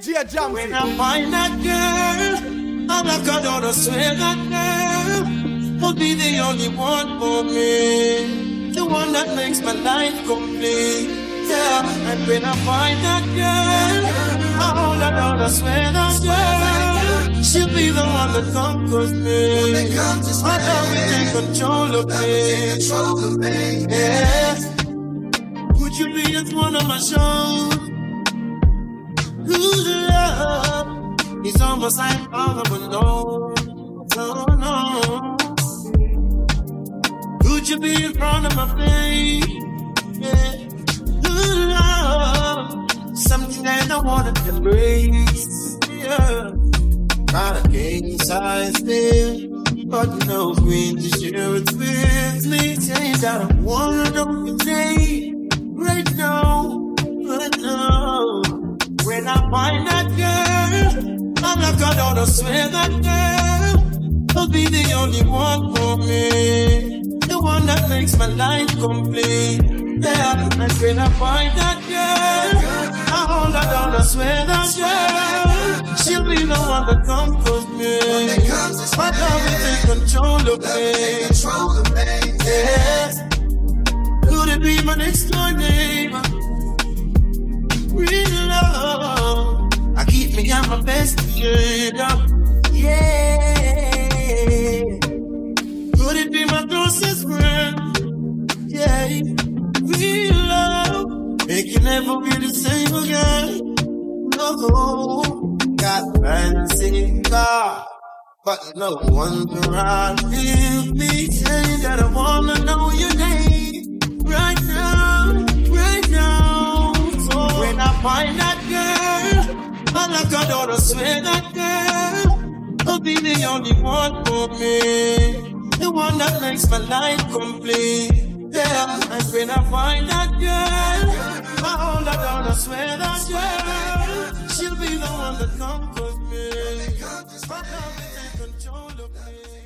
DJ Jamsey. When I find that girl, I'm not gonna swear that girl will be the only one for me, the one that makes my life complete. Yeah, and when I find that girl, I'm not gonna swear that girl, she'll be the one that conquers me. My love will take control of me. Yes, would you be at one of my shows? Who's love? It's almost like all of a no, no, no. Could you be in front of my face? Yeah. Who's love? Something that I wanna embrace. Yeah. Not a king size thing, but no queen to share it with me. Things that I wanna know today, right now, right now. When I find that girl, I'm not gonna swear that girl will be the only one for me, the one that makes my life complete. Yeah, and when I find that girl, I'm not gonna swear that girl, she'll be the one that comforts me. My love will take control of me. Yes, could it be my next door neighbor? Real love, I keep me at my best, yeah. Yeah, could it be my closest friend? Yeah, real love, it can never be the same again. No, got fancy car, but no one can ride with me. Say that I wanna know your name right now, right now. When I find that girl, I'm not gonna swear that girl will be the only one for me, the one that makes my life complete. Yeah, and when I find that girl, I'm not gonna swear that girl, she'll be the one that conquers me. My love will take control of me.